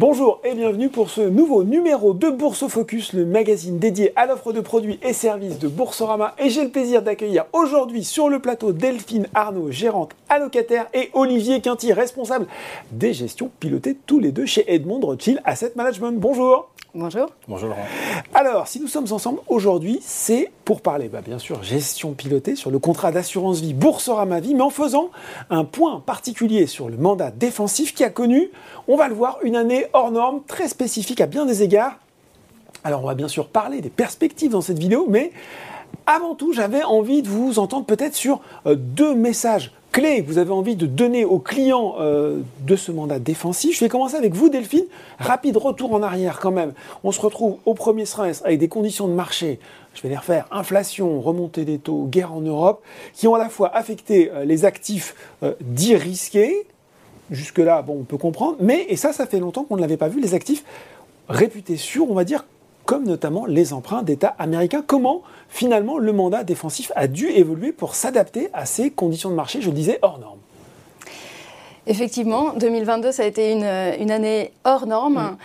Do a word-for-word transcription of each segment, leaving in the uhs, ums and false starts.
Bonjour et bienvenue pour ce nouveau numéro de Boursofocus, le magazine dédié à l'offre de produits et services de Boursorama. Et j'ai le plaisir d'accueillir aujourd'hui sur le plateau Delphine Arnaud, gérante allocataire, et Olivier Quinty, responsable des gestions pilotées tous les deux chez Edmond de Rothschild Asset Management. Bonjour. Bonjour. Bonjour Laurent. Alors, si nous sommes ensemble aujourd'hui, c'est pour parler, bah, bien sûr, gestion pilotée sur le contrat d'assurance vie Boursorama Vie, mais en faisant un point particulier sur le mandat défensif qui a connu, on va le voir, une année hors norme, très spécifique à bien des égards. Alors, on va bien sûr parler des perspectives dans cette vidéo, mais avant tout, j'avais envie de vous entendre peut-être sur euh, deux messages clés que vous avez envie de donner aux clients euh, de ce mandat défensif. Je vais commencer avec vous, Delphine. Rapide retour en arrière quand même. On se retrouve au premier semestre avec des conditions de marché, je vais les refaire, inflation, remontée des taux, guerre en Europe, qui ont à la fois affecté euh, les actifs euh, dits risqués. Jusque-là, bon, on peut comprendre. Mais, et ça, ça fait longtemps qu'on ne l'avait pas vu, les actifs réputés sûrs, on va dire, comme notamment les emprunts d'État américains. Comment, finalement, le mandat défensif a dû évoluer pour s'adapter à ces conditions de marché, je le disais, hors normes? Effectivement, deux mille vingt-deux, ça a été une, une année hors norme. Mmh.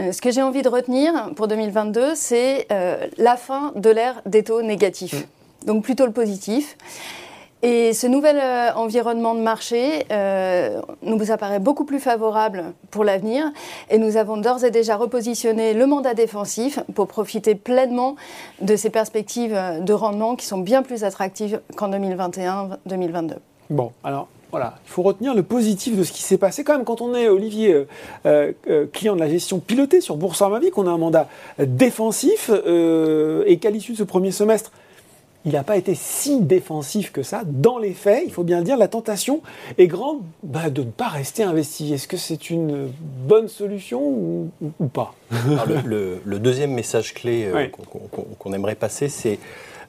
Euh, ce que j'ai envie de retenir pour deux mille vingt-deux, c'est euh, la fin de l'ère des taux négatifs, mmh. donc plutôt le positif. Et ce nouvel euh, environnement de marché euh, nous apparaît beaucoup plus favorable pour l'avenir et nous avons d'ores et déjà repositionné le mandat défensif pour profiter pleinement de ces perspectives de rendement qui sont bien plus attractives qu'en deux mille vingt et un deux mille vingt-deux. Bon, alors voilà, il faut retenir le positif de ce qui s'est passé. Quand même, quand on est, Olivier, euh, euh, euh, client de la gestion pilotée sur Boursorama Vie, qu'on a un mandat défensif euh, et qu'à l'issue de ce premier semestre, il n'a pas été si défensif que ça. Dans les faits, il faut bien le dire, la tentation est grande bah, de ne pas rester investi. Est-ce que c'est une bonne solution ou, ou, ou pas? Alors, le, le, le deuxième message clé euh, ouais. qu'on, qu'on, qu'on aimerait passer, c'est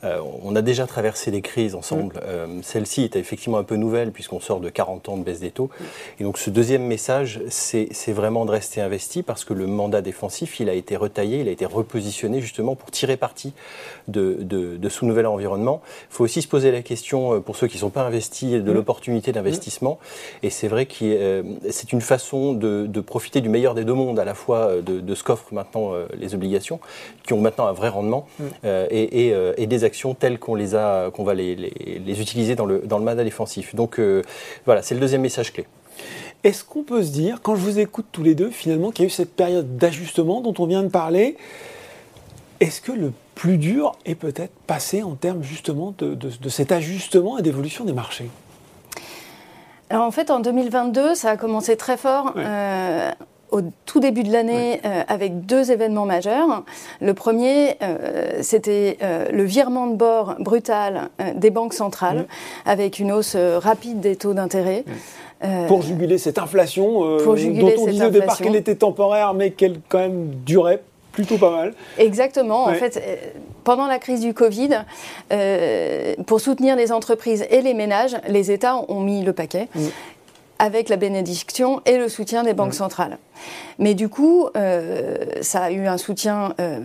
euh, on a déjà traversé des crises ensemble. Mmh. Euh, celle-ci était effectivement un peu nouvelle puisqu'on sort de quarante ans de baisse des taux. Et donc ce deuxième message, c'est, c'est vraiment de rester investi parce que le mandat défensif, il a été retaillé, il a été repositionné justement pour tirer parti de, de, de ce nouvel environnement. Il faut aussi se poser la question, pour ceux qui ne sont pas investis, de mmh. l'opportunité d'investissement. Mmh. Et c'est vrai que euh, c'est une façon de, de profiter du meilleur des deux mondes, à la fois de, de ce qu'offrent maintenant euh, les obligations, qui ont maintenant un vrai rendement, mmh. euh, et, et, euh, et des actions telles qu'on les a, qu'on va les, les, les utiliser dans le, dans le mandat défensif. Donc euh, voilà, c'est le deuxième message clé. Est-ce qu'on peut se dire, quand je vous écoute tous les deux, finalement, qu'il y a eu cette période d'ajustement dont on vient de parler, est-ce que le plus dur est peut-être passé en termes justement de, de, de cet ajustement et d'évolution des marchés? Alors en fait, en deux mille vingt-deux, ça a commencé très fort. Ouais. Euh, au tout début de l'année, oui. euh, avec deux événements majeurs. Le premier, euh, c'était euh, le virement de bord brutal euh, des banques centrales, oui. avec une hausse euh, rapide des taux d'intérêt. Oui. Euh, pour juguler cette inflation, euh, pour juguler dont on disait au départ qu'elle était temporaire, mais qu'elle quand même durait plutôt pas mal. Exactement. Ouais. En fait, euh, pendant la crise du Covid, euh, pour soutenir les entreprises et les ménages, les États ont mis le paquet. Oui. avec la bénédiction et le soutien des banques mmh. centrales. Mais du coup, euh, ça a eu un soutien euh,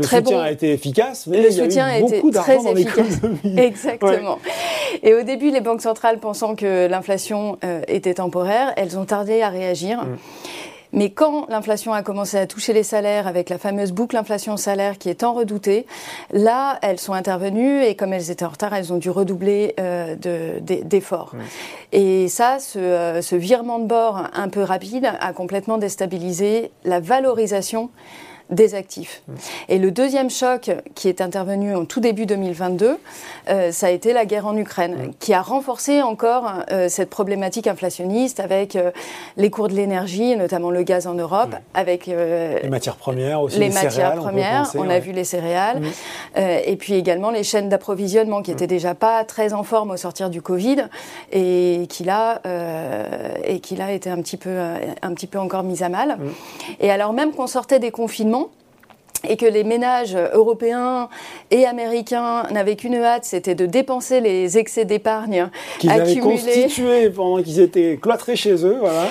très bon. Le soutien a été efficace, mais le il y soutien a eu a beaucoup été d'argent très dans efficace. L'économie. Exactement. Ouais. Et au début, les banques centrales, pensant que l'inflation euh, était temporaire, elles ont tardé à réagir. Mmh. Mais quand l'inflation a commencé à toucher les salaires, avec la fameuse boucle inflation-salaire qui est tant redoutée, là, elles sont intervenues et comme elles étaient en retard, elles ont dû redoubler euh, de, de, d'efforts. Oui. Et ça, ce, euh, ce virement de bord un peu rapide a complètement déstabilisé la valorisation des actifs. Oui. Et le deuxième choc qui est intervenu en tout début deux mille vingt-deux, euh, ça a été la guerre en Ukraine, oui. qui a renforcé encore euh, cette problématique inflationniste avec euh, les cours de l'énergie, notamment le gaz en Europe, oui. avec euh, les matières premières aussi, les, les matières céréales, premières, on, penser, on ouais. a vu les céréales, oui. euh, et puis également les chaînes d'approvisionnement qui n'étaient oui. déjà pas très en forme au sortir du Covid et qui là, euh, et qui là étaient un petit peu, un petit peu encore mises à mal. Oui. Et alors même qu'on sortait des confinements et que les ménages européens et américains n'avaient qu'une hâte, c'était de dépenser les excès d'épargne qu'ils accumulés. Qu'ils avaient constitués pendant qu'ils étaient cloîtrés chez eux, voilà.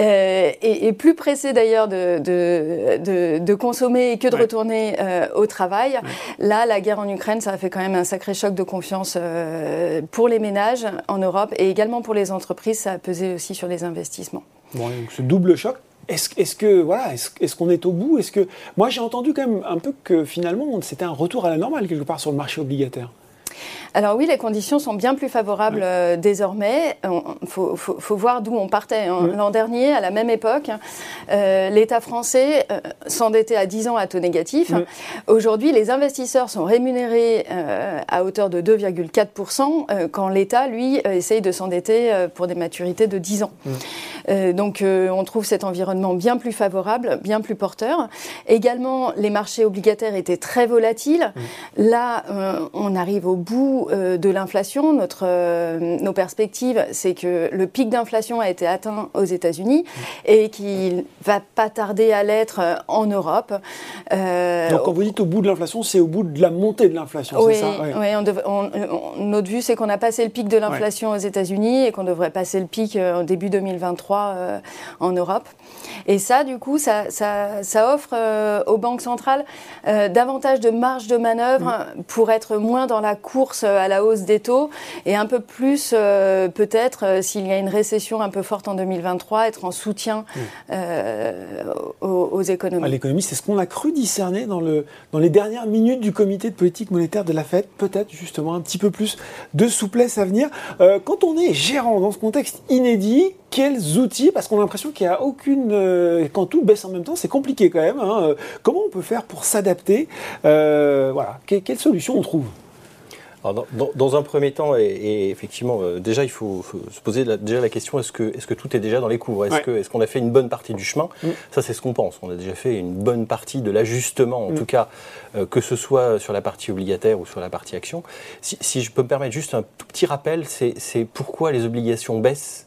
Euh, et, et plus pressés d'ailleurs de, de, de, de consommer que de ouais. retourner euh, au travail. Ouais. Là, la guerre en Ukraine, ça a fait quand même un sacré choc de confiance euh, pour les ménages en Europe et également pour les entreprises. Ça a pesé aussi sur les investissements. Bon, donc ce double choc Est-ce, est-ce que voilà, est-ce, est-ce qu'on est au bout? Est-ce que moi j'ai entendu quand même un peu que finalement c'était un retour à la normale quelque part sur le marché obligataire. Alors oui, les conditions sont bien plus favorables ouais. euh, désormais. Il faut, faut, faut voir d'où on partait. Hein. Ouais. L'an dernier, à la même époque, euh, l'État français euh, s'endettait à dix ans à taux négatif. Ouais. Aujourd'hui, les investisseurs sont rémunérés euh, à hauteur de deux virgule quatre pour cent euh, quand l'État, lui, euh, essaye de s'endetter euh, pour des maturités de dix ans. Ouais. Euh, donc euh, on trouve cet environnement bien plus favorable, bien plus porteur. Également, les marchés obligataires étaient très volatiles. Ouais. Là, euh, on arrive au bout de l'inflation. Notre, euh, nos perspectives, c'est que le pic d'inflation a été atteint aux États-Unis et qu'il ne va pas tarder à l'être en Europe. Euh, Donc, quand vous dites au bout de l'inflation, c'est au bout de la montée de l'inflation, oui, c'est ça? Oui, oui on dev, on, on, notre vue, c'est qu'on a passé le pic de l'inflation ouais. aux États-Unis et qu'on devrait passer le pic en début deux mille vingt-trois euh, en Europe. Et ça, du coup, ça, ça, ça offre euh, aux banques centrales euh, davantage de marge de manœuvre mmh. pour être moins dans la course à la hausse des taux et un peu plus euh, peut-être euh, s'il y a une récession un peu forte en deux mille vingt-trois, être en soutien oui. euh, aux, aux économies. À l'économie, c'est ce qu'on a cru discerner dans, le, dans les dernières minutes du comité de politique monétaire de la F E D, peut-être justement un petit peu plus de souplesse à venir. Euh, quand on est gérant dans ce contexte inédit, quels outils? Parce qu'on a l'impression qu'il n'y a aucune... Euh, quand tout baisse en même temps, c'est compliqué quand même. Hein. Euh, comment on peut faire pour s'adapter euh, voilà. Que, quelles solutions on trouve? Alors dans, dans un premier temps, et, et effectivement, euh, déjà il faut, faut se poser la, déjà la question, est-ce que, est-ce que tout est déjà dans les cours? Est-ce, ouais. que, est-ce qu'on a fait une bonne partie du chemin? mmh. Ça c'est ce qu'on pense, on a déjà fait une bonne partie de l'ajustement, en mmh. tout cas, euh, que ce soit sur la partie obligataire ou sur la partie action. Si, si je peux me permettre juste un tout petit rappel, c'est, c'est pourquoi les obligations baissent.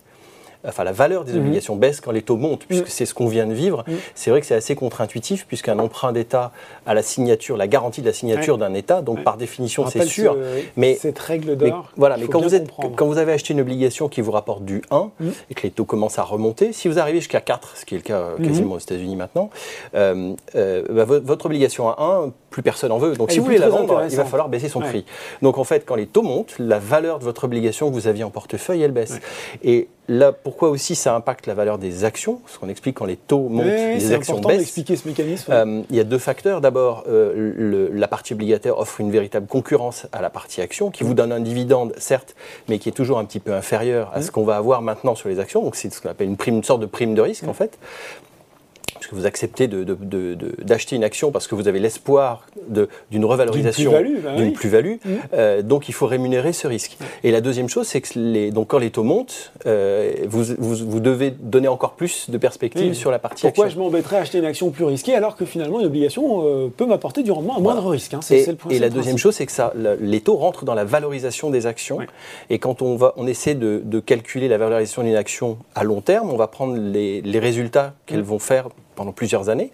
Enfin, la valeur des obligations mmh. baisse quand les taux montent, puisque mmh. c'est ce qu'on vient de vivre. Mmh. C'est vrai que c'est assez contre-intuitif, puisqu'un emprunt d'État a la signature, la garantie de la signature ouais. d'un État, donc ouais. par définition, c'est sûr. Ce, mais cette règle d'or. Voilà, mais quand vous, êtes, quand vous avez acheté une obligation qui vous rapporte du un mmh. et que les taux commencent à remonter, si vous arrivez jusqu'à quatre, ce qui est le cas mmh. quasiment aux États-Unis maintenant, euh, euh, bah, votre obligation à un, plus personne en veut. Donc, elle si vous voulez la vendre, il va falloir baisser son ouais. prix. Donc, en fait, quand les taux montent, la valeur de votre obligation que vous aviez en portefeuille, elle baisse. Ouais. Et là, pourquoi aussi ça impacte la valeur des actions? Parce qu'on explique quand les taux montent, oui, les actions baissent. C'est important d'expliquer ce mécanisme. Euh, il y a deux facteurs. D'abord, euh, le, la partie obligataire offre une véritable concurrence à la partie action, qui vous donne un dividende, certes, mais qui est toujours un petit peu inférieur à mmh. ce qu'on va avoir maintenant sur les actions. Donc c'est ce qu'on appelle une prime, une sorte de prime de risque, mmh. en fait. Parce que vous acceptez de, de, de, de, d'acheter une action parce que vous avez l'espoir de, d'une revalorisation, d'une plus-value. Bah oui. d'une plus-value. Mmh. Euh, donc, il faut rémunérer ce risque. Et la deuxième chose, c'est que les, donc, quand les taux montent, euh, vous, vous, vous devez donner encore plus de perspectives mmh. sur la partie Pourquoi action. Pourquoi je m'embêterais à acheter une action plus risquée alors que finalement, une obligation euh, peut m'apporter du rendement à moindre voilà. risque hein. c'est, et, c'est le principe. Et la deuxième chose, c'est que ça, la, les taux rentrent dans la valorisation des actions. Ouais. Et quand on, va, on essaie de, de calculer la valorisation d'une action à long terme, on va prendre les, les résultats qu'elles mmh. vont faire pendant plusieurs années,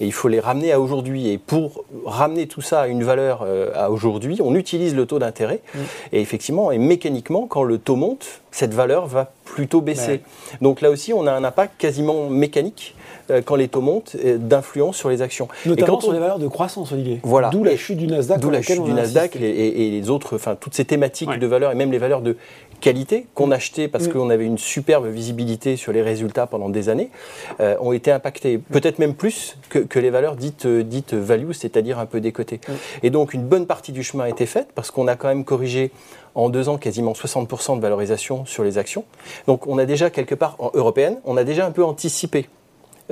et il faut les ramener à aujourd'hui. Et pour ramener tout ça à une valeur euh, à aujourd'hui, on utilise le taux d'intérêt. Mmh. Et effectivement, et mécaniquement, quand le taux monte, cette valeur va plutôt baisser. Ouais. Donc là aussi, on a un impact quasiment mécanique euh, quand les taux montent euh, d'influence sur les actions. Notamment et quand sur on... les valeurs de croissance, Olivier. Voilà. D'où la chute du Nasdaq. D'où la chute du Nasdaq et, et, et les autres, enfin toutes ces thématiques ouais. de valeurs et même les valeurs de qualité qu'on mmh. achetait parce mmh. qu'on avait une superbe visibilité sur les résultats pendant des années, euh, ont été impactées. Mmh. Peut-être même plus que, que les valeurs dites, dites value, c'est-à-dire un peu décotées. Mmh. Et donc, une bonne partie du chemin a été faite parce qu'on a quand même corrigé en deux ans quasiment soixante pour cent de valorisation sur les actions. Donc, on a déjà quelque part, en européenne, on a déjà un peu anticipé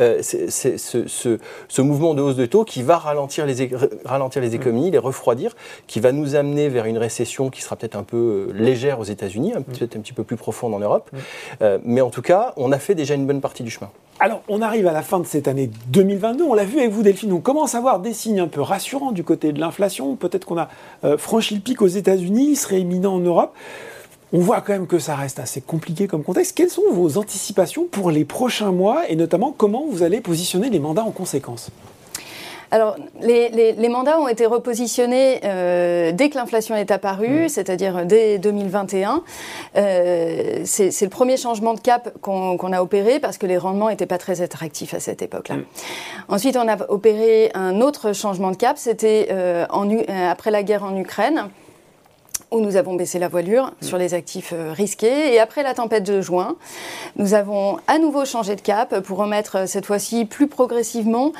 Euh, c'est, c'est, ce, ce, ce mouvement de hausse de taux qui va ralentir les, ralentir les économies, les refroidir, qui va nous amener vers une récession qui sera peut-être un peu légère aux États-Unis, peut-être un petit peu plus profonde en Europe. Euh, mais en tout cas, on a fait déjà une bonne partie du chemin. Alors, on arrive à la fin de cette année deux mille vingt-deux. On l'a vu avec vous, Delphine. On commence à voir des signes un peu rassurants du côté de l'inflation. Peut-être qu'on a euh, franchi le pic aux États-Unis, il serait imminent en Europe. On voit quand même que ça reste assez compliqué comme contexte. Quelles sont vos anticipations pour les prochains mois et notamment comment vous allez positionner les mandats en conséquence ? Alors, les, les, les mandats ont été repositionnés euh, dès que l'inflation est apparue, mmh. c'est-à-dire dès deux mille vingt et un. Euh, c'est, c'est le premier changement de cap qu'on, qu'on a opéré parce que les rendements n'étaient pas très attractifs à cette époque-là. Mmh. Ensuite, on a opéré un autre changement de cap, c'était euh, en, après la guerre en Ukraine. où nous avons baissé la voilure mmh. sur les actifs risqués. Et après la tempête de juin, nous avons à nouveau changé de cap pour remettre cette fois-ci plus progressivement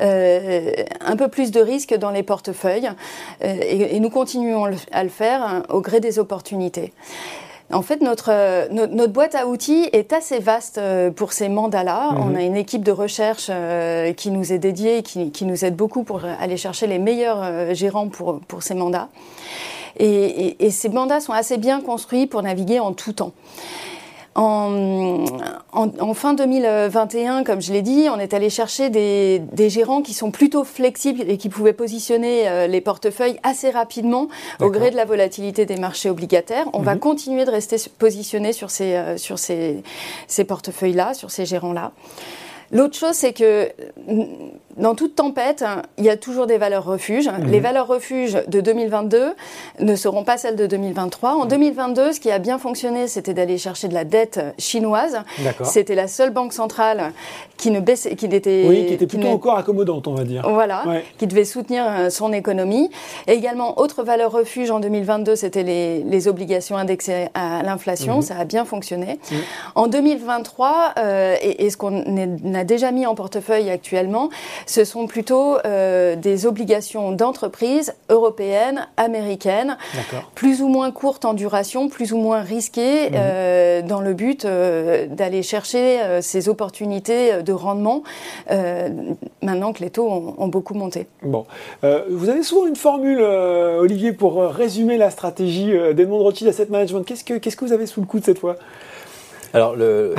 euh, un peu plus de risques dans les portefeuilles. Euh, et, et nous continuons à le faire hein, au gré des opportunités. En fait, notre, notre boîte à outils est assez vaste pour ces mandats-là. Mmh. On a une équipe de recherche qui nous est dédiée, qui, qui nous aide beaucoup pour aller chercher les meilleurs gérants pour, pour ces mandats. Et, et, et ces mandats sont assez bien construits pour naviguer en tout temps. En, en, en fin deux mille vingt et un, comme je l'ai dit, on est allé chercher des, des gérants qui sont plutôt flexibles et qui pouvaient positionner euh, les portefeuilles assez rapidement au gré de la volatilité des marchés obligataires. On mm-hmm. va continuer de rester positionné sur ces, euh, sur ces, ces portefeuilles-là, sur ces gérants-là. L'autre chose, c'est que dans toute tempête, il y a toujours des valeurs refuges. Mmh. Les valeurs refuges de deux mille vingt-deux ne seront pas celles de deux mille vingt-trois. En deux mille vingt-deux, ce qui a bien fonctionné, c'était d'aller chercher de la dette chinoise. D'accord. C'était la seule banque centrale qui ne baissait, qui n'était, oui, qui était plutôt qui encore accommodante, on va dire. Voilà, ouais. Qui devait soutenir son économie. Et également, autre valeur refuge en deux mille vingt-deux, c'était les, les obligations indexées à l'inflation. Mmh. Ça a bien fonctionné. Mmh. En deux mille vingt-trois, euh, et, et ce qu'on est a déjà mis en portefeuille actuellement, ce sont plutôt euh, des obligations d'entreprises européennes, américaines, d'accord. plus ou moins courtes en duration, plus ou moins risquées, mmh. euh, dans le but euh, d'aller chercher euh, ces opportunités de rendement, euh, maintenant que les taux ont, ont beaucoup monté. Bon. Euh, vous avez souvent une formule, euh, Olivier, pour résumer la stratégie euh, d'Edmond de Rothschild Asset Management. Qu'est-ce que, qu'est-ce que vous avez sous le coude cette fois ? Alors, le,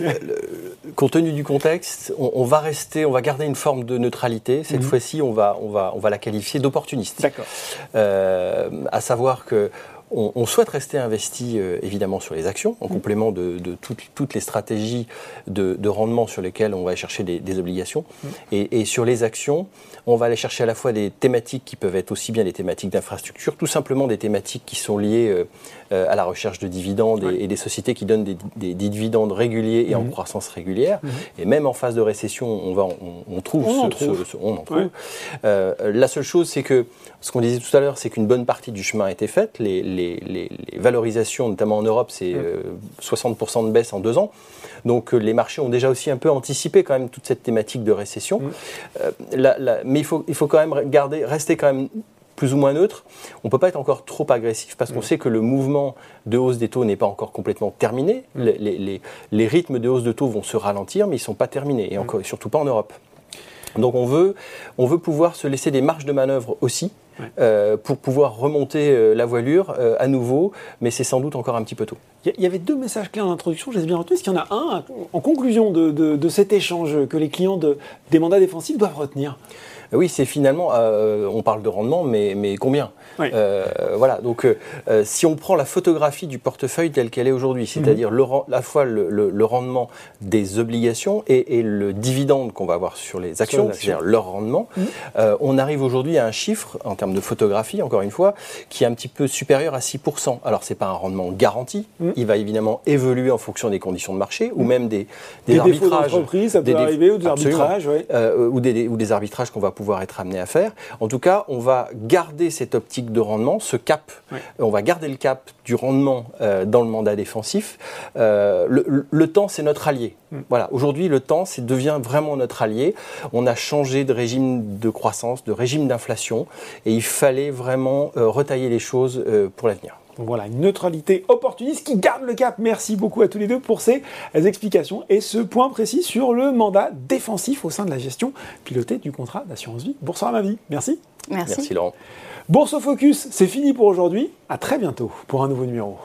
le, compte tenu du contexte, on, on va rester, on va garder une forme de neutralité. Cette mm-hmm. fois-ci, on va, on va, on va la qualifier d'opportuniste. D'accord. Euh, à savoir que on, on souhaite rester investi, euh, évidemment, sur les actions, en mm-hmm. complément de, de toutes, toutes les stratégies de, de rendement sur lesquelles on va chercher des, des obligations. Mm-hmm. Et, et sur les actions, on va aller chercher à la fois des thématiques qui peuvent être aussi bien des thématiques d'infrastructure, tout simplement des thématiques qui sont liées euh, Euh, à la recherche de dividendes, ouais. et, et des sociétés qui donnent des, des, des dividendes réguliers et mmh. en croissance régulière. Mmh. Et même en phase de récession, on, va, on, on trouve on ce... en trouve. Ce, ce, on en trouve. Ouais. Euh, la seule chose, c'est que, ce qu'on disait tout à l'heure, c'est qu'une bonne partie du chemin a été faite. Les, les, les, les valorisations, notamment en Europe, c'est mmh. euh, soixante pour cent de baisse en deux ans. Donc euh, les marchés ont déjà aussi un peu anticipé quand même toute cette thématique de récession. Mmh. Euh, la, la, mais il faut, il faut quand même garder, rester quand même... plus ou moins neutre. On ne peut pas être encore trop agressif parce qu'on mmh. sait que le mouvement de hausse des taux n'est pas encore complètement terminé. Mmh. Les, les, les, les rythmes de hausse de taux vont se ralentir, mais ils ne sont pas terminés, et encore, mmh. surtout pas en Europe. Donc on veut, on veut pouvoir se laisser des marges de manœuvre aussi, ouais. euh, pour pouvoir remonter euh, la voilure euh, à nouveau, mais c'est sans doute encore un petit peu tôt. Il y avait deux messages clés en introduction, je les ai bien retenus. Est-ce qu'il y en a un, en conclusion de, de, de cet échange, que les clients de, des mandats défensifs doivent retenir ? Oui, c'est finalement, euh, on parle de rendement, mais, mais combien ? Oui. euh, Voilà, donc euh, si on prend la photographie du portefeuille telle qu'elle est aujourd'hui, c'est-à-dire mm-hmm. le, à la fois le, le, le rendement des obligations et, et le dividende qu'on va avoir sur les actions, sur les actions. c'est-à-dire leur rendement, mm-hmm. euh, on arrive aujourd'hui à un chiffre, en termes de photographie, encore une fois, qui est un petit peu supérieur à six pour cent. Alors, c'est pas un rendement garanti, mm-hmm. il va évidemment évoluer en fonction des conditions de marché, mm-hmm. ou même des, des, des arbitrages. Des ça peut des arriver, ou des arbitrages, ouais. euh, ou, des, ou des arbitrages qu'on va pouvoir être amené à faire. En tout cas, on va garder cette optique de rendement, ce cap. Oui. On va garder le cap du rendement euh, dans le mandat défensif. Euh, le, le temps, c'est notre allié. Mm. Voilà. Aujourd'hui, le temps, c'est devient vraiment notre allié. On a changé de régime de croissance, de régime d'inflation, et il fallait vraiment euh, retailler les choses euh, pour l'avenir. Voilà, une neutralité opportuniste qui garde le cap. Merci beaucoup à tous les deux pour ces explications et ce point précis sur le mandat défensif au sein de la gestion pilotée du contrat d'assurance vie Boursorama Vie. Merci. Merci. Merci Laurent. Boursofocus, c'est fini pour aujourd'hui. À très bientôt pour un nouveau numéro.